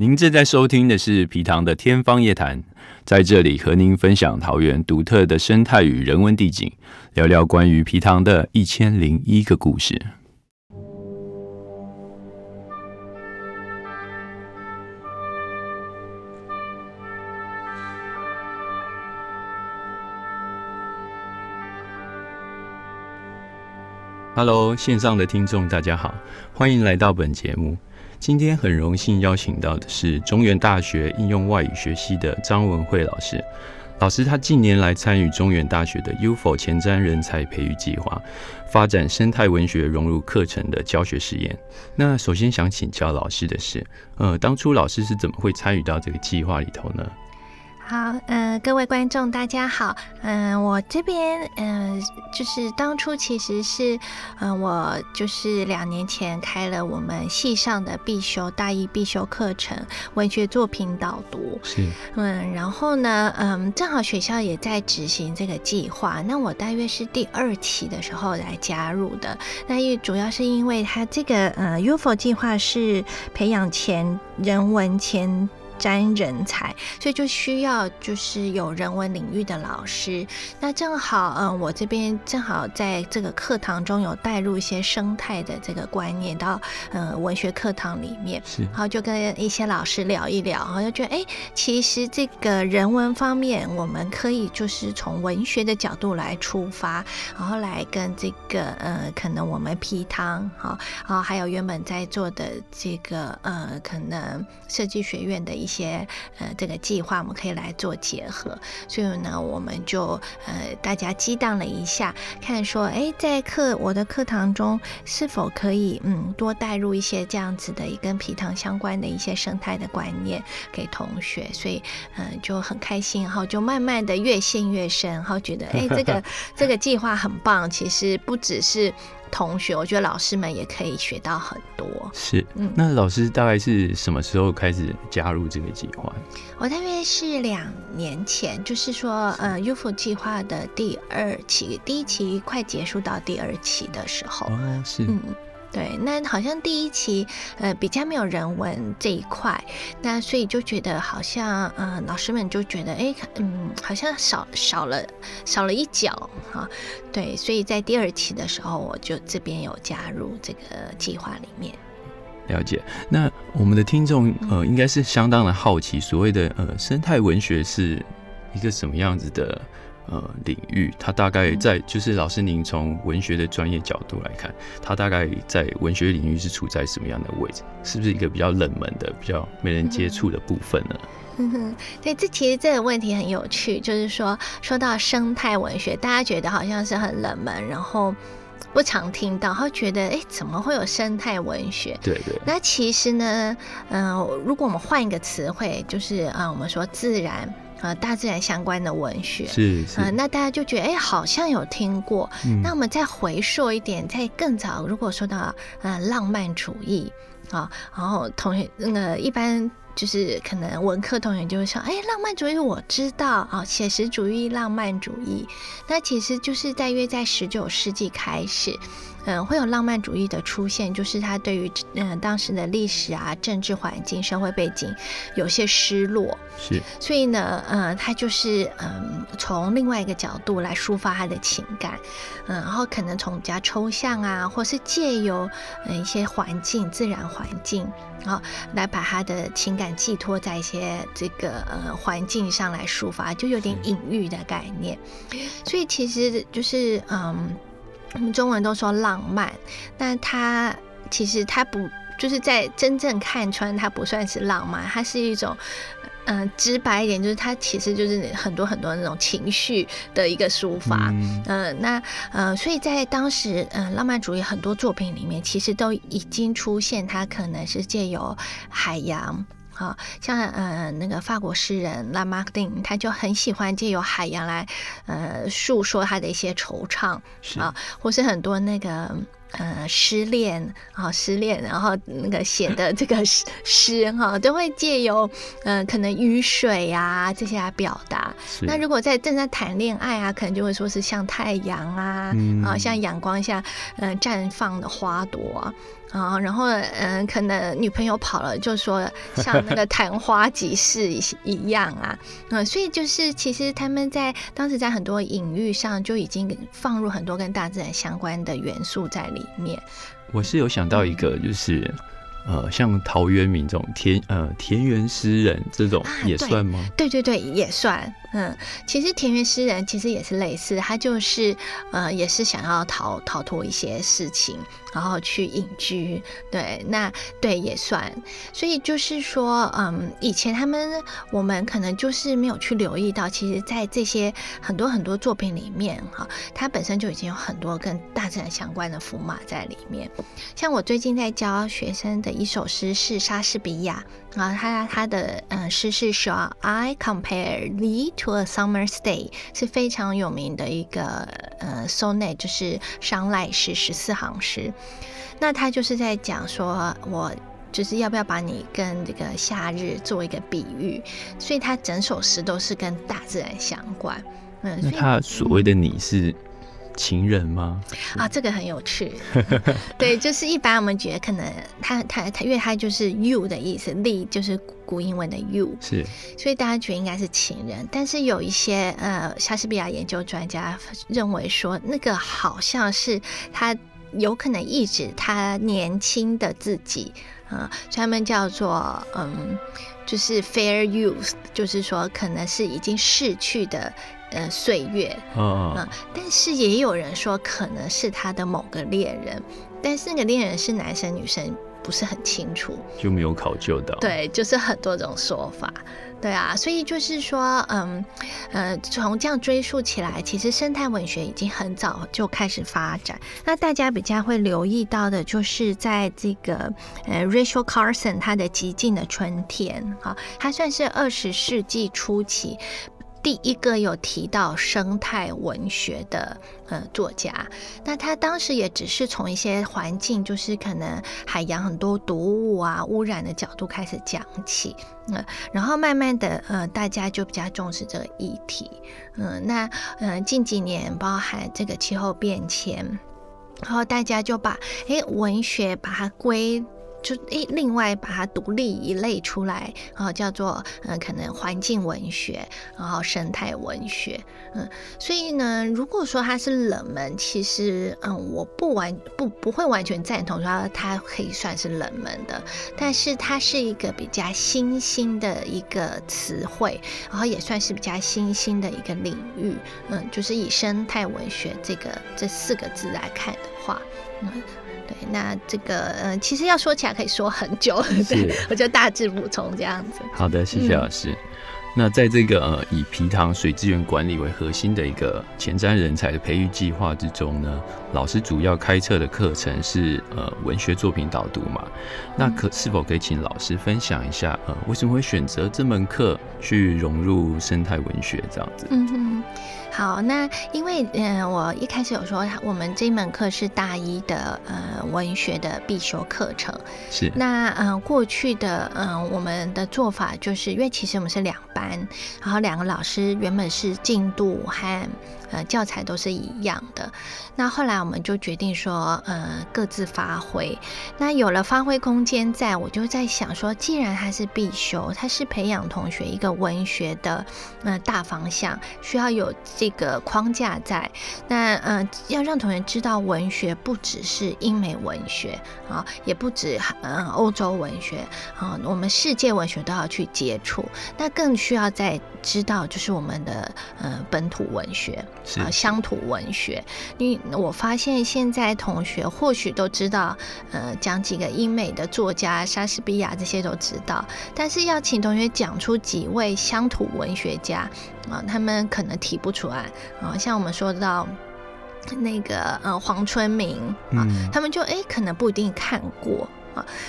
您正在收听的是皮糖的天方夜谭，在这里和您分享桃园独特的生态与人文地景，聊聊关于皮糖的1001个故事。Hello， 线上的听众大家好，欢迎来到本节目。今天很荣幸邀请到的是中原大学应用外语学系的张文慧老师。老师他近年来参与中原大学的 UFO 前瞻人才培育计划，发展生态文学融入课程的教学实验。那首先想请教老师的是，当初老师是怎么会参与到这个计划里头呢？好，各位观众大家好，我这边就是当初其实是我就是2年前开了我们系上的必修大1必修课程文学作品导读，是然后呢正好学校也在执行这个计划，那我大约是第2期的时候来加入的。那也主要是因为它这个UFO 计划是培养人文前瞻人才，所以就需要就是有人文领域的老师。那正好我这边正好在这个课堂中有带入一些生态的这个观念到文学课堂里面，然后就跟一些老师聊一聊，然后就觉得其实这个人文方面我们可以就是从文学的角度来出发，然后来跟这个可能我们皮糖然后还有原本在做的这个可能设计学院的一些这个计划我们可以来做结合。所以呢我们就大家激荡了一下，看说在我的课堂中是否可以多带入一些这样子的跟皮糖相关的一些生态的观念给同学。所以就很开心，然后就慢慢的越陷越深，然后觉得这个计划很棒。其实不只是同学，我觉得老师们也可以学到很多。是，那老师大概是什么时候开始加入这个计划？我大约是2年前，就是说UFO 计划的第2期，第1期快结束到第2期的时候。是。对，那好像第1期比较没有人文这一块，那所以就觉得好像老师们就觉得好像少了一角哈。对，所以在第2期的时候我就这边有加入这个计划里面。了解。那我们的听众应该是相当的好奇，所谓的生态文学是一个什么样子的领域，它大概在就是老师您从文学的专业角度来看，它大概在文学领域是处在什么样的位置？是不是一个比较冷门的、比较没人接触的部分呢？对，其实这个问题很有趣，就是说到生态文学，大家觉得好像是很冷门，然后不常听到，他觉得怎么会有生态文学？对对。那其实呢，如果我们换一个词汇，就是我们说自然。大自然相关的文学是那大家就觉得好像有听过。那我们再回溯一点，再更早，如果说到浪漫主义然后同学一般就是可能文科同学就会说浪漫主义我知道写实主义浪漫主义，那其实就是大约在19世纪开始会有浪漫主义的出现，就是他对于当时的历史政治环境社会背景有些失落，是，所以呢他就是从另外一个角度来抒发他的情感然后可能从比较抽象或是借由一些环境自然环境来把他的情感寄托在一些这个环境上来抒发，就有点隐喻的概念。所以其实就是我们中文都说浪漫，那它其实它不就是在真正看穿，它不算是浪漫，它是一种直白一点，就是它其实就是很多那种情绪的一个抒发。所以在当时浪漫主义很多作品里面，其实都已经出现，它可能是借由海洋。像那个法国诗人拉马丁，他就很喜欢借由海洋来诉说他的一些惆怅或是很多那个失恋，然后那个写的这个诗都会借由可能雨水这些来表达。那如果正在谈恋爱可能就会说是像太阳像阳光下绽放的花朵啊，然后可能女朋友跑了，就说像那个昙花即逝一样啊，所以就是其实他们在当时在很多隐喻上就已经放入很多跟大自然相关的元素在里面。我是有想到一个就是像陶渊明这种田园诗人这种也算吗？啊，对，也算。其实田园诗人其实也是类似，他就是也是想要逃脱一些事情，然后去隐居。对，那对也算。所以就是说，以前我们可能就是没有去留意到，其实在这些很多作品里面哈，它本身就已经有很多跟大自然相关的符码在里面。像我最近在教学生的一首诗是莎士比亚，然后他的诗是 Shall I compare thee to a summer's day， 是非常有名的一个sonnet， 就是商赖诗，14行诗。那他就是在讲说，我就是要不要把你跟这个夏日做一个比喻，所以他整首诗都是跟大自然相关。那他所谓的你是情人吗？啊，这个很有趣。对，就是一般我们觉得可能他因为他就是 you 的意思， thee 就是古英文的 you， 是，所以大家觉得应该是情人。但是有一些莎士比亚研究专家认为说，那个好像是他有可能抑制他年轻的自己，所以他们叫做就是 fair youth， 就是说可能是已经逝去的岁月。但是也有人说可能是他的某个恋人，但是那个恋人是男生女生不是很清楚，就没有考究到。对，就是很多种说法。对啊，所以就是说从这样追溯起来，其实生态文学已经很早就开始发展。那大家比较会留意到的就是在这个Rachel Carson 她的寂静的春天，她算是20世纪初期第一个有提到生态文学的作家。那他当时也只是从一些环境，就是可能海洋很多毒物啊污染的角度开始讲起，然后慢慢的大家就比较重视这个议题。那近几年包含这个气候变迁，然后大家就把文学把它另外把它独立一类出来，然后叫做可能环境文学，然后生态文学。所以呢，如果说它是冷门，其实我不会完全赞同说它可以算是冷门的，但是它是一个比较新兴的一个词汇，然后也算是比较新兴的一个领域。就是以生态文学这4个字来看的话，对，那这个其实要说起来可以说很久，对，我就大致补充这样子。好的，谢谢老师。那在这个以埤塘水资源管理为核心的一个前瞻人才的培育计划之中呢，老师主要开设的课程是文学作品导读嘛。那是否可以请老师分享一下为什么会选择这门课去融入生态文学这样子？好，那因为我一开始有说我们这门课是大一的文学的必修课程。是。那过去的我们的做法就是因为其实我们是2班，然后2个老师原本是进度和教材都是一样的。那后来我们就决定说各自发挥。那有了发挥空间在，我就在想说，既然它是必修，它是培养同学一个文学的大方向，需要有这个框架在。那要让同学知道文学不只是英美文学啊，也不止欧洲文学啊，我们世界文学都要去接触。那更需要再知道就是我们的本土文学啊，乡土文学。我发现现在同学或许都知道讲几个英美的作家，莎士比亚这些都知道，但是要请同学讲出几位乡土文学家他们可能提不出来。像我们说到那个黄春明他们就可能不一定看过。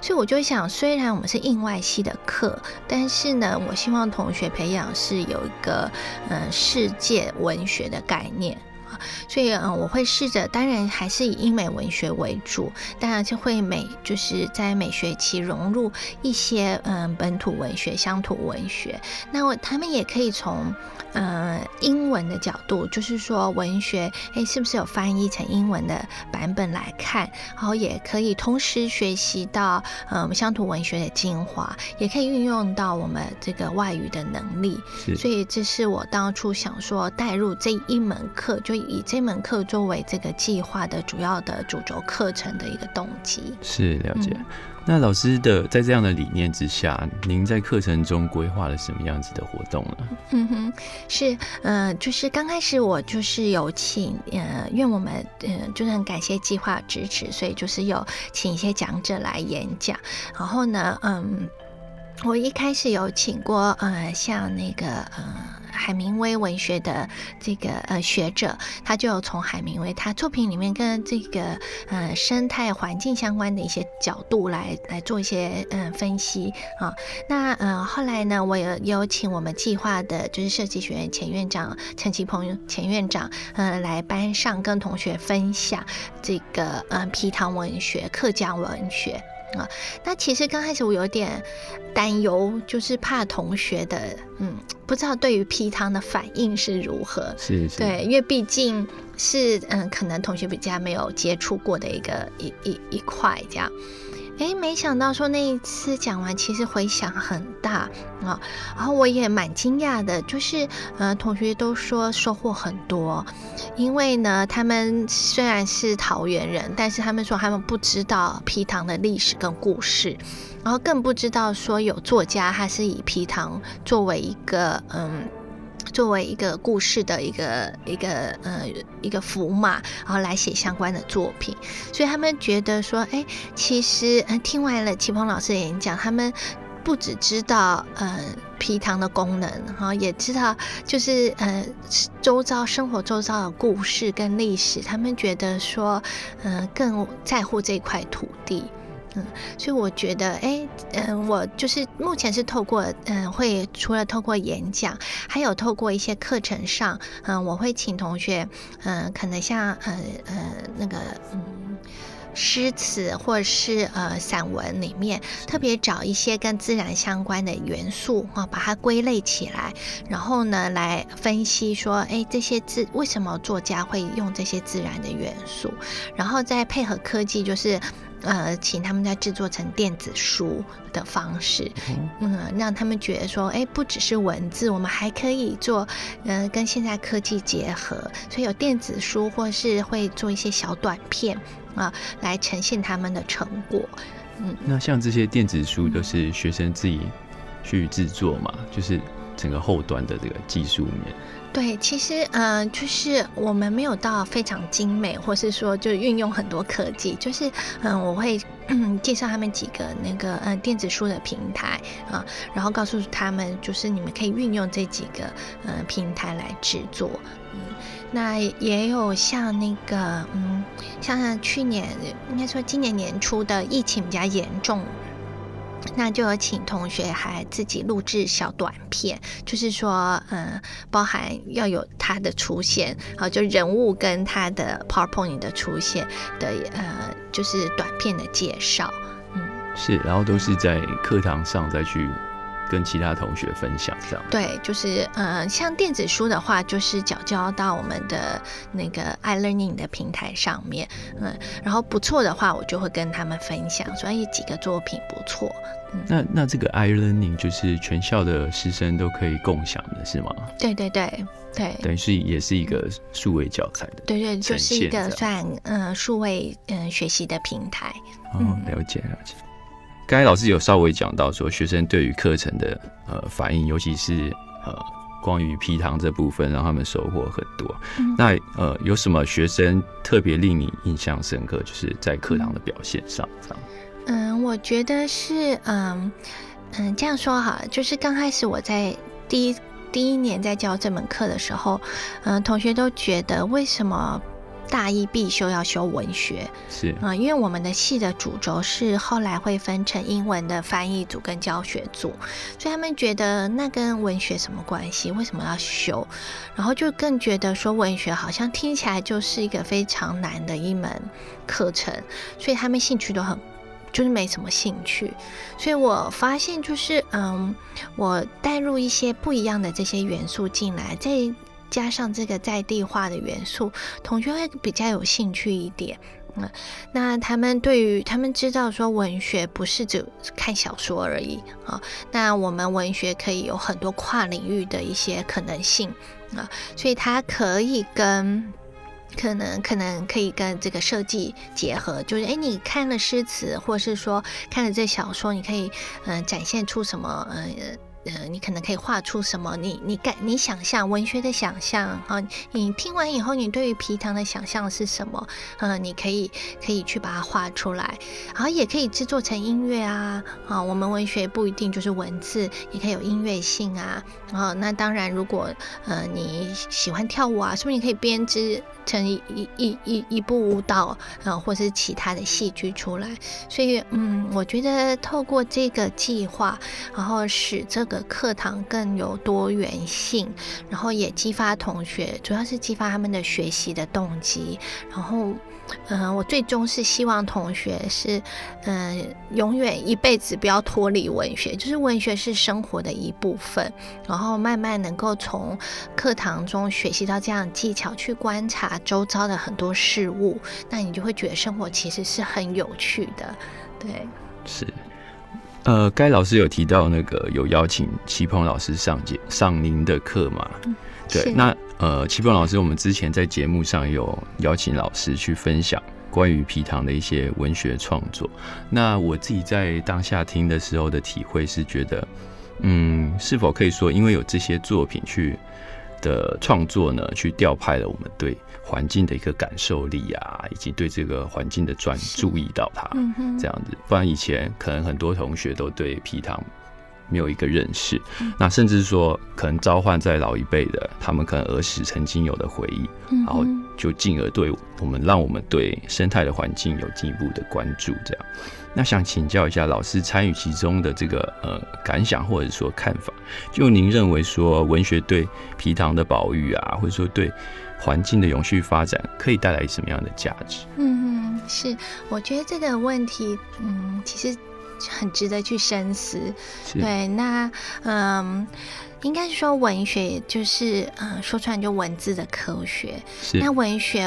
所以我就想，虽然我们是印外系的课，但是呢，我希望同学培养是有一个世界文学的概念。所以我会试着，当然还是以英美文学为主，当然就会就是在每学期融入一些本土文学、乡土文学。那他们也可以从英文的角度，就是说文学是不是有翻译成英文的版本来看，然后也可以同时学习到乡土文学的精华，也可以运用到我们这个外语的能力。所以这是我当初想说带入这一门课，就以这门课作为这个计划的主要的主轴课程的一个动机。是，了解。那老师的在这样的理念之下，您在课程中规划了什么样子的活动呢？是，就是刚开始我就是有请，因为我们就是很感谢计划支持，所以就是有请一些讲者来演讲。然后呢，我一开始有请过，像那个，海明威文学的这个学者，他就从海明威他作品里面跟这个生态环境相关的一些角度来做一些分析啊。那后来呢，我有请我们计划的就是设计学院前院长陈其鹏前院长来班上跟同学分享这个皮唐文学、客家文学啊。那其实刚开始我有点担忧，就是怕同学的不知道对于批汤的反应是如何。是对，因为毕竟是可能同学比较没有接触过的一块这样。没想到说那一次讲完其实回响很大啊，然后我也蛮惊讶的，就是同学都说收获很多，因为呢他们虽然是桃园人，但是他们说他们不知道皮糖的历史跟故事，然后更不知道说有作家他是以皮糖作为一个故事的一个符码，然后来写相关的作品。所以他们觉得说其实听完了齐鹏老师的演讲，他们不只知道皮糖的功能，然后也知道就是生活周遭的故事跟历史，他们觉得说更在乎这块土地。所以我觉得我就是目前是透过会除了透过演讲，还有透过一些课程上我会请同学可能像那个诗词或者是散文里面特别找一些跟自然相关的元素把它归类起来，然后呢来分析说这些为什么作家会用这些自然的元素，然后再配合科技，就是请他们在制作成电子书的方式，让他们觉得说不只是文字，我们还可以做跟现在科技结合，所以有电子书或是会做一些小短片来呈现他们的成果。那像这些电子书都是学生自己去制作嘛，就是整个后端的这个技术里面。对，其实就是我们没有到非常精美，或是说就运用很多科技，就是我会介绍他们几个那个电子书的平台啊，然后告诉他们就是你们可以运用这几个平台来制作。那也有像那个像去年应该说今年年初的疫情比较严重，那就有请同学还自己录制小短片，就是说包含要有他的出现，就人物跟他的 PowerPoint 的出现的就是短片的介绍。是，然后都是在课堂上再去跟其他同学分享这样。对，就是像电子书的话，就是交到我们的那个 iLearning 的平台上面，然后不错的话，我就会跟他们分享，所以几个作品不错。那这个 iLearning 就是全校的师生都可以共享的是吗？对，等于是也是一个数位教材的。对，就是一个算数位学习的平台。了解。刚才老师有稍微讲到说学生对于课程的反应，尤其是关于皮糖这部分，让他们收获很多。那有什么学生特别令你印象深刻，就是在课堂的表现上这样？我觉得是这样说好了，就是刚开始我在第一年在教这门课的时候，同学都觉得为什么大一必修要修文学，是因为我们的系的主轴是后来会分成英文的翻译组跟教学组，所以他们觉得那跟文学什么关系，为什么要修，然后就更觉得说文学好像听起来就是一个非常难的一门课程，所以他们兴趣都很就是没什么兴趣。所以我发现就是我带入一些不一样的这些元素进来，再加上这个在地化的元素，同学会比较有兴趣一点。那他们对于他们知道说文学不是只看小说而已那我们文学可以有很多跨领域的一些可能性所以它可以跟可能可以跟这个设计结合，就是你看了诗词，或是说看了这小说，你可以展现出什么你可能可以画出什么，你想象文学的想象你听完以后你对于皮糖的想象是什么你可以去把它画出来，然后也可以制作成音乐我们文学不一定就是文字，也可以有音乐性那当然如果你喜欢跳舞说不定你可以编织成一部舞蹈或是其他的戏剧出来。所以我觉得透过这个计划，然后使这个课堂更有多元性，然后也激发同学，主要是激发他们的学习的动机。然后我最终是希望同学是永远一辈子不要脱离文学，就是文学是生活的一部分，然后慢慢能够从课堂中学习到这样的技巧，去观察周遭的很多事物，那你就会觉得生活其实是很有趣的。对，是该老师有提到那个有邀请齐鹏老师上您的课嘛对，那齐鹏老师我们之前在节目上有邀请老师去分享关于皮糖的一些文学创作，那我自己在当下听的时候的体会是觉得是否可以说因为有这些作品去的创作呢，去调派了我们对环境的一个感受力以及对这个环境的注意到它这样子，不然以前可能很多同学都对皮糖没有一个认识那甚至说可能召唤在老一辈的他们可能儿时曾经有的回忆然后就进而对我们让我们对生态的环境有进一步的关注这样。那想请教一下老师参与其中的这个感想或者说看法，就您认为说文学对皮糖的保育或者说对环境的永续发展可以带来什么样的价值？是，我觉得这个问题其实很值得去深思。对，那应该是说文学就是说出来就文字的科学。那文学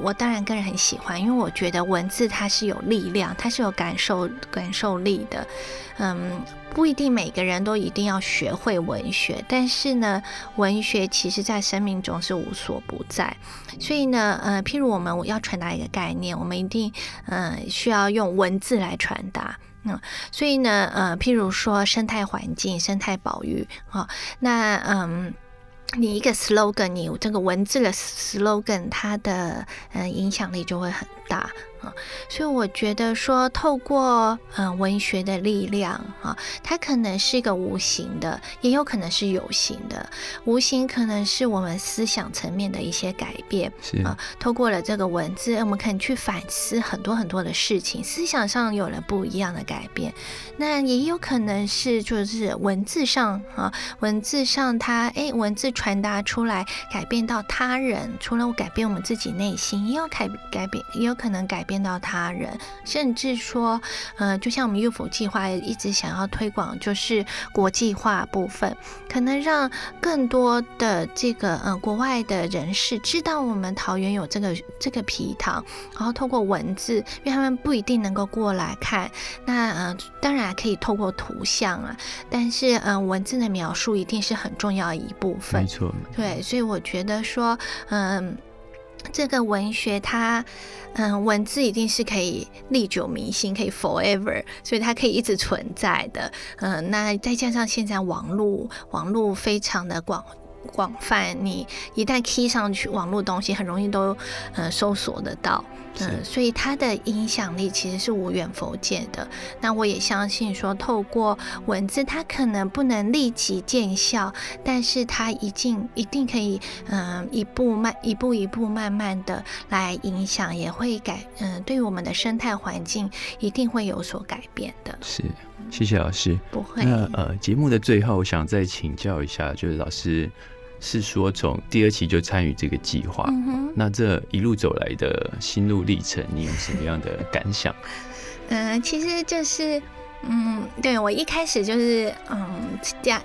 我当然个人很喜欢，因为我觉得文字它是有力量，它是有感受力的。不一定每个人都一定要学会文学，但是呢文学其实在生命中是无所不在，所以呢譬如我们要传达一个概念，我们一定需要用文字来传达。所以呢譬如说生态环境、生态保育那你一个 slogan， 你这个文字的 slogan， 它的影响力就会很大所以我觉得说透过文学的力量它可能是一个无形的，也有可能是有形的。无形可能是我们思想层面的一些改变透过了这个文字我们可以去反思很多很多的事情，思想上有了不一样的改变。那也有可能是就是文字上它文字传达出来改变到他人，除了改变我们自己内心，也有可能改变到他人，甚至说就像我们 UFO 计划一直想要推广就是国际化部分，可能让更多的这个国外的人士知道我们桃园有这个皮糖，然后透过文字，因为他们不一定能够过来看，那当然可以透过图像但是文字的描述一定是很重要的一部分。没错，对，所以我觉得说这个文学它文字一定是可以历久弥新，可以 forever， 所以它可以一直存在的那再加上现在网络非常的广广泛，你一旦 key 上去网络东西很容易都搜索得到，所以它的影响力其实是无远弗届的。那我也相信说透过文字它可能不能立即见效，但是它一定可以一步一步慢慢的来影响，也会对我们的生态环境一定会有所改变的。是，谢谢老师。不会。那节目的最后我想再请教一下，就是老师是说从第2期就参与这个计划，那这一路走来的心路历程你有什么样的感想？其实就是对，我一开始就是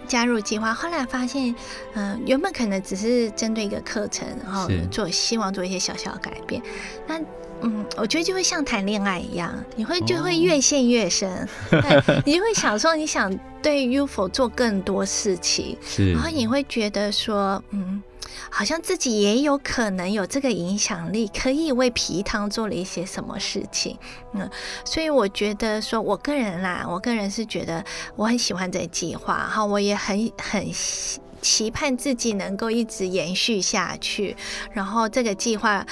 加入计划，后来发现原本可能只是针对一个课程，然后希望做一些小小的改变，那我觉得就会像谈恋爱一样，你会就会越陷越深，对，你就会想说你想对 UFO 做更多事情，然后你会觉得说好像自己也有可能有这个影响力，可以为皮糖做了一些什么事情。所以我觉得说我个人是觉得我很喜欢这个计划，然后我也很期盼自己能够一直延续下去。然后这个计划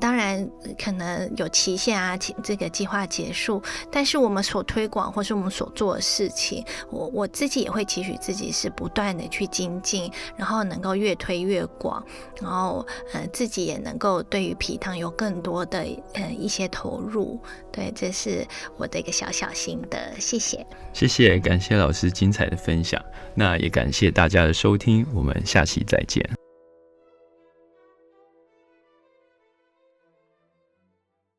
当然可能有期限啊，这个计划结束，但是我们所推广或是我们所做的事情，我自己也会期许自己是不断的去精进，然后能够越推越广，然后自己也能够对于皮糖有更多的一些投入。对，这是我的一个小心得。谢谢感谢老师精彩的分享，那也感谢大家的收听，我们下期再见。